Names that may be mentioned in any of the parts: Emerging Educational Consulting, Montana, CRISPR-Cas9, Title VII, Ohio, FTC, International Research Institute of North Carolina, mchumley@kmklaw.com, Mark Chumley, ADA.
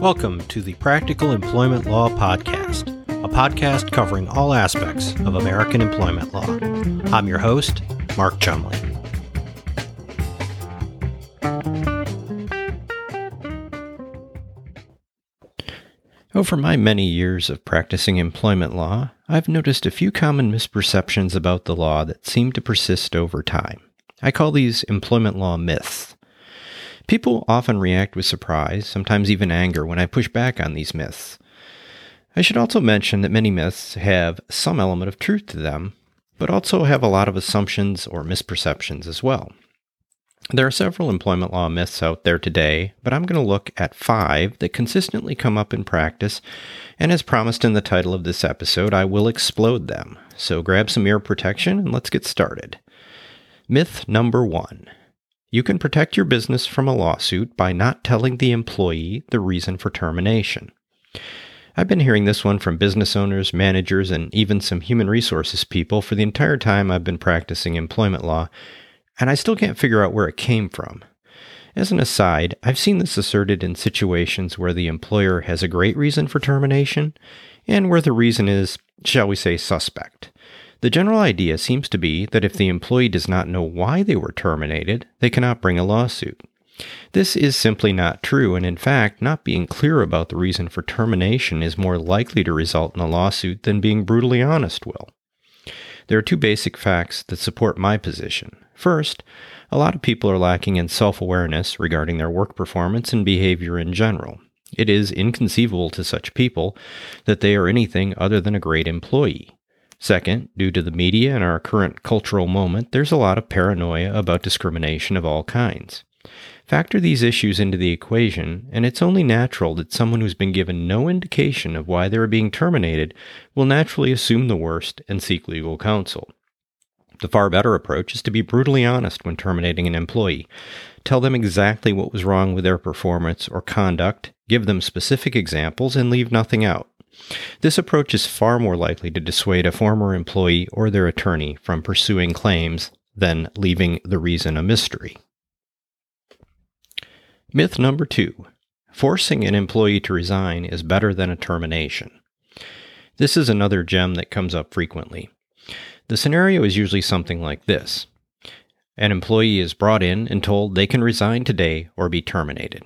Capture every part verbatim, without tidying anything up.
Welcome to the Practical Employment Law Podcast, a podcast covering all aspects of American employment law. I'm your host, Mark Chumley. Over my many years of practicing employment law, I've noticed a few common misperceptions about the law that seem to persist over time. I call these employment law myths. People often react with surprise, sometimes even anger, when I push back on these myths. I should also mention that many myths have some element of truth to them, but also have a lot of assumptions or misperceptions as well. There are several employment law myths out there today, but I'm going to look at five that consistently come up in practice, and as promised in the title of this episode, I will explode them. So grab some ear protection and let's get started. Myth number one. You can protect your business from a lawsuit by not telling the employee the reason for termination. I've been hearing this one from business owners, managers, and even some human resources people for the entire time I've been practicing employment law, and I still can't figure out where it came from. As an aside, I've seen this asserted in situations where the employer has a great reason for termination and where the reason is, shall we say, suspect. The general idea seems to be that if the employee does not know why they were terminated, they cannot bring a lawsuit. This is simply not true, and in fact, not being clear about the reason for termination is more likely to result in a lawsuit than being brutally honest will. There are two basic facts that support my position. First, a lot of people are lacking in self-awareness regarding their work performance and behavior in general. It is inconceivable to such people that they are anything other than a great employee. Second, due to the media and our current cultural moment, there's a lot of paranoia about discrimination of all kinds. Factor these issues into the equation, and it's only natural that someone who's been given no indication of why they are being terminated will naturally assume the worst and seek legal counsel. The far better approach is to be brutally honest when terminating an employee. Tell them exactly what was wrong with their performance or conduct, give them specific examples, and leave nothing out. This approach is far more likely to dissuade a former employee or their attorney from pursuing claims than leaving the reason a mystery. Myth number two. Forcing an employee to resign is better than a termination. This is another gem that comes up frequently. The scenario is usually something like this. An employee is brought in and told they can resign today or be terminated.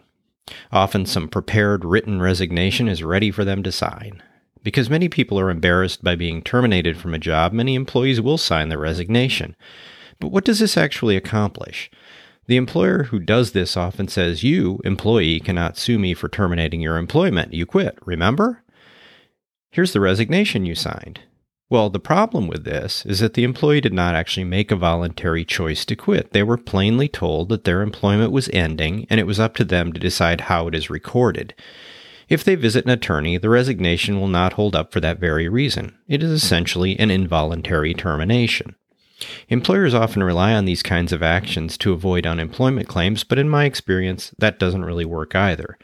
Often some prepared written resignation is ready for them to sign. Because many people are embarrassed by being terminated from a job, many employees will sign their resignation. But what does this actually accomplish? The employer who does this often says, "You, employee, cannot sue me for terminating your employment. You quit, remember? Here's the resignation you signed." Well, the problem with this is that the employee did not actually make a voluntary choice to quit. They were plainly told that their employment was ending, and it was up to them to decide how it is recorded. If they visit an attorney, the resignation will not hold up for that very reason. It is essentially an involuntary termination. Employers often rely on these kinds of actions to avoid unemployment claims, but in my experience, that doesn't really work either.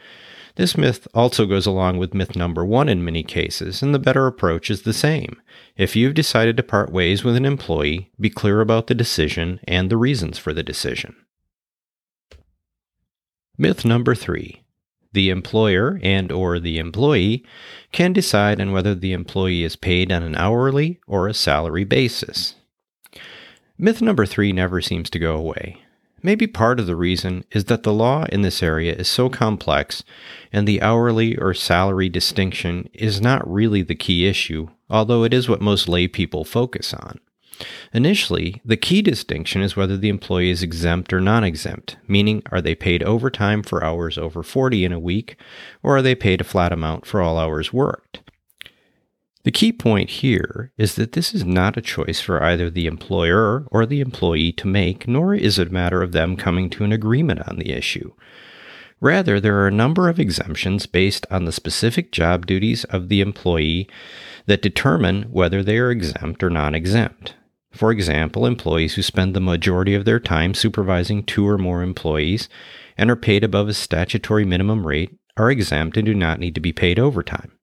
This myth also goes along with myth number one in many cases, and the better approach is the same. If you've decided to part ways with an employee, be clear about the decision and the reasons for the decision. Myth number three. The employer and or the employee can decide on whether the employee is paid on an hourly or a salary basis. Myth number three never seems to go away. Maybe part of the reason is that the law in this area is so complex and the hourly or salary distinction is not really the key issue, although it is what most lay people focus on. Initially, the key distinction is whether the employee is exempt or non-exempt, meaning are they paid overtime for hours over forty in a week, or are they paid a flat amount for all hours worked? The key point here is that this is not a choice for either the employer or the employee to make, nor is it a matter of them coming to an agreement on the issue. Rather, there are a number of exemptions based on the specific job duties of the employee that determine whether they are exempt or non-exempt. For example, employees who spend the majority of their time supervising two or more employees and are paid above a statutory minimum rate are exempt and do not need to be paid overtime.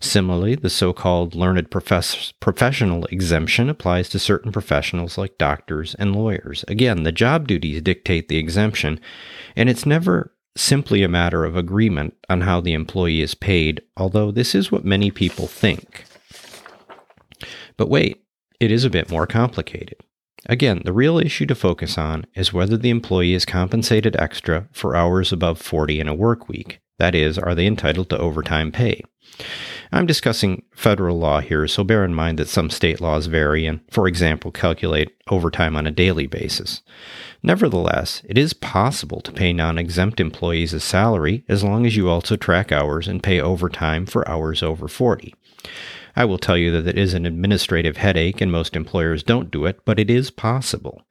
Similarly, the so-called learned profess- professional exemption applies to certain professionals like doctors and lawyers. Again, the job duties dictate the exemption, and it's never simply a matter of agreement on how the employee is paid, although this is what many people think. But wait, it is a bit more complicated. Again, the real issue to focus on is whether the employee is compensated extra for hours above forty in a work week. That is, are they entitled to overtime pay? I'm discussing federal law here, so bear in mind that some state laws vary and, for example, calculate overtime on a daily basis. Nevertheless, it is possible to pay non-exempt employees a salary as long as you also track hours and pay overtime for hours over forty. I will tell you that it is an administrative headache and most employers don't do it, but it is possible.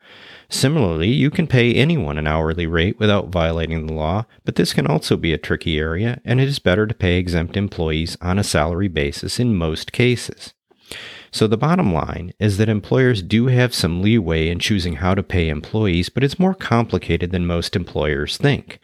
Similarly, you can pay anyone an hourly rate without violating the law, but this can also be a tricky area, and it is better to pay exempt employees on a salary basis in most cases. So the bottom line is that employers do have some leeway in choosing how to pay employees, but it's more complicated than most employers think.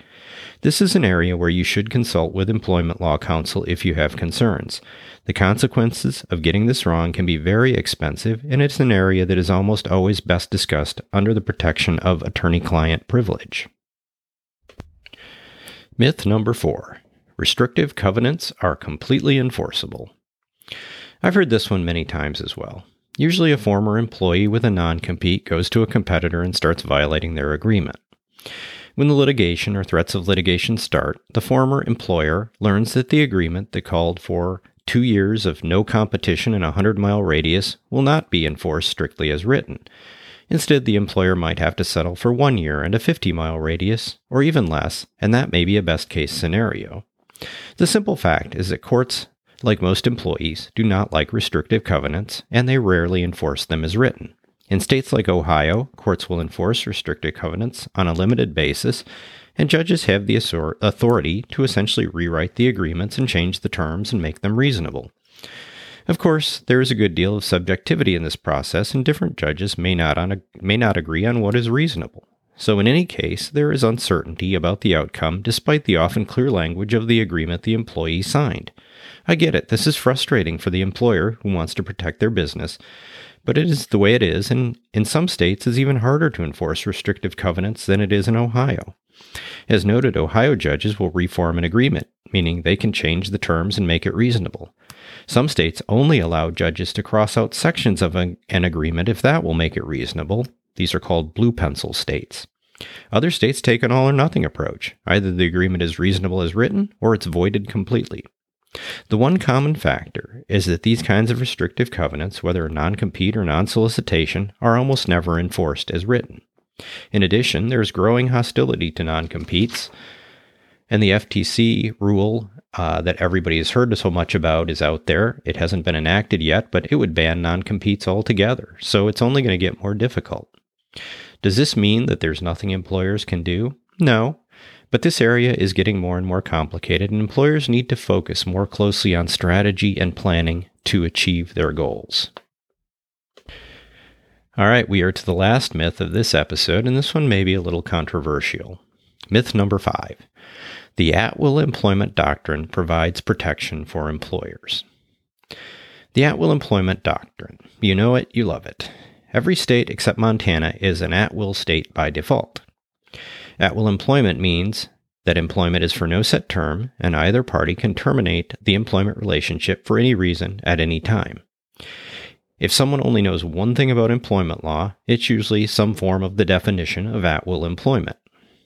This is an area where you should consult with employment law counsel if you have concerns. The consequences of getting this wrong can be very expensive, and it's an area that is almost always best discussed under the protection of attorney-client privilege. Myth number four. Restrictive covenants are completely enforceable. I've heard this one many times as well. Usually a former employee with a non-compete goes to a competitor and starts violating their agreement. When the litigation or threats of litigation start, the former employer learns that the agreement that called for two years of no competition in a hundred-mile radius will not be enforced strictly as written. Instead, the employer might have to settle for one year and a fifty-mile radius, or even less, and that may be a best-case scenario. The simple fact is that courts, like most employees, do not like restrictive covenants, and they rarely enforce them as written. In states like Ohio, courts will enforce restrictive covenants on a limited basis, and judges have the authority to essentially rewrite the agreements and change the terms and make them reasonable. Of course, there is a good deal of subjectivity in this process, and different judges may not on, may not agree on what is reasonable. So in any case, there is uncertainty about the outcome despite the often clear language of the agreement the employee signed. I get it, this is frustrating for the employer who wants to protect their business, but it is the way it is, and in some states it's even harder to enforce restrictive covenants than it is in Ohio. As noted, Ohio judges will reform an agreement, meaning they can change the terms and make it reasonable. Some states only allow judges to cross out sections of an agreement if that will make it reasonable. These are called blue pencil states. Other states take an all-or-nothing approach. Either the agreement is reasonable as written, or it's voided completely. The one common factor is that these kinds of restrictive covenants, whether non-compete or non-solicitation, are almost never enforced as written. In addition, there is growing hostility to non-competes, and the F T C rule uh, that everybody has heard so much about is out there. It hasn't been enacted yet, but it would ban non-competes altogether, so it's only going to get more difficult. Does this mean that there's nothing employers can do? No. But this area is getting more and more complicated, and employers need to focus more closely on strategy and planning to achieve their goals. All right, we are to the last myth of this episode, and this one may be a little controversial. Myth number five. The at-will employment doctrine provides protection for employers. The at-will employment doctrine. You know it, you love it. Every state except Montana is an at-will state by default. At-will employment means that employment is for no set term, and either party can terminate the employment relationship for any reason at any time. If someone only knows one thing about employment law, it's usually some form of the definition of at-will employment.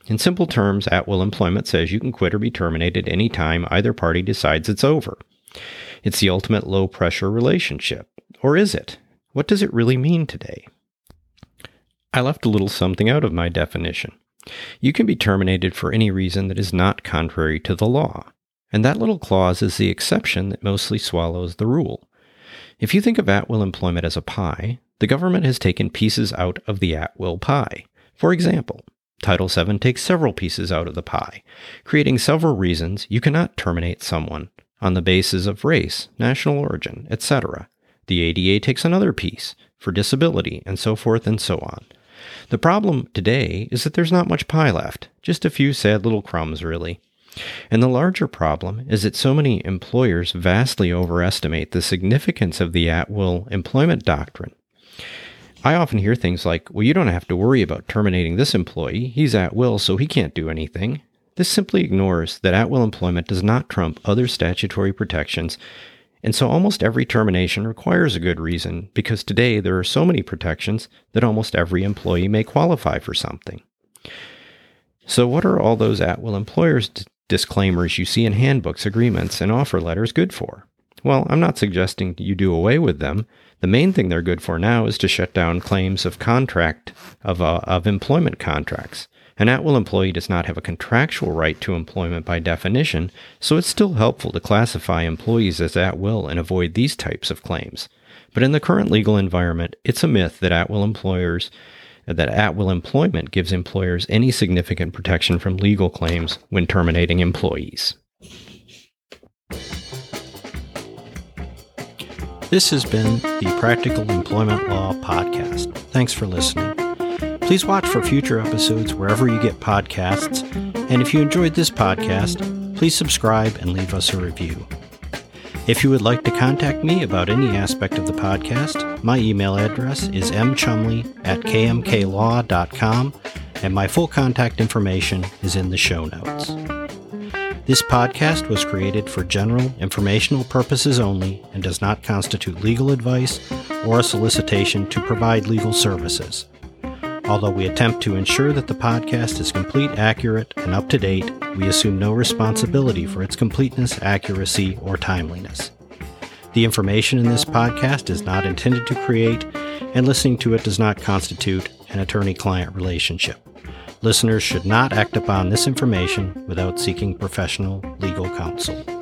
In simple terms, at-will employment says you can quit or be terminated any time either party decides it's over. It's the ultimate low-pressure relationship. Or is it? What does it really mean today? I left a little something out of my definition. You can be terminated for any reason that is not contrary to the law, and that little clause is the exception that mostly swallows the rule. If you think of at-will employment as a pie, the government has taken pieces out of the at-will pie. For example, Title seven takes several pieces out of the pie, creating several reasons you cannot terminate someone on the basis of race, national origin, et cetera. The A D A takes another piece for disability, and so forth and so on. The problem today is that there's not much pie left, just a few sad little crumbs, really. And the larger problem is that so many employers vastly overestimate the significance of the at-will employment doctrine. I often hear things like, well, you don't have to worry about terminating this employee, he's at will, so he can't do anything. This simply ignores that at-will employment does not trump other statutory protections, and so almost every termination requires a good reason, because today there are so many protections that almost every employee may qualify for something. So what are all those at-will employers d- disclaimers you see in handbooks, agreements, and offer letters good for? Well, I'm not suggesting you do away with them. The main thing they're good for now is to shut down claims of contract of uh, of employment contracts. An at-will employee does not have a contractual right to employment by definition, so it's still helpful to classify employees as at-will and avoid these types of claims. But in the current legal environment, it's a myth that at-will employers that at-will employment gives employers any significant protection from legal claims when terminating employees. This has been the Practical Employment Law Podcast. Thanks for listening. Please watch for future episodes wherever you get podcasts, and if you enjoyed this podcast, please subscribe and leave us a review. If you would like to contact me about any aspect of the podcast, my email address is m chumley at k m k law dot com, and my full contact information is in the show notes. This podcast was created for general informational purposes only and does not constitute legal advice or a solicitation to provide legal services. Although we attempt to ensure that the podcast is complete, accurate, and up-to-date, we assume no responsibility for its completeness, accuracy, or timeliness. The information in this podcast is not intended to create, and listening to it does not constitute an attorney-client relationship. Listeners should not act upon this information without seeking professional legal counsel.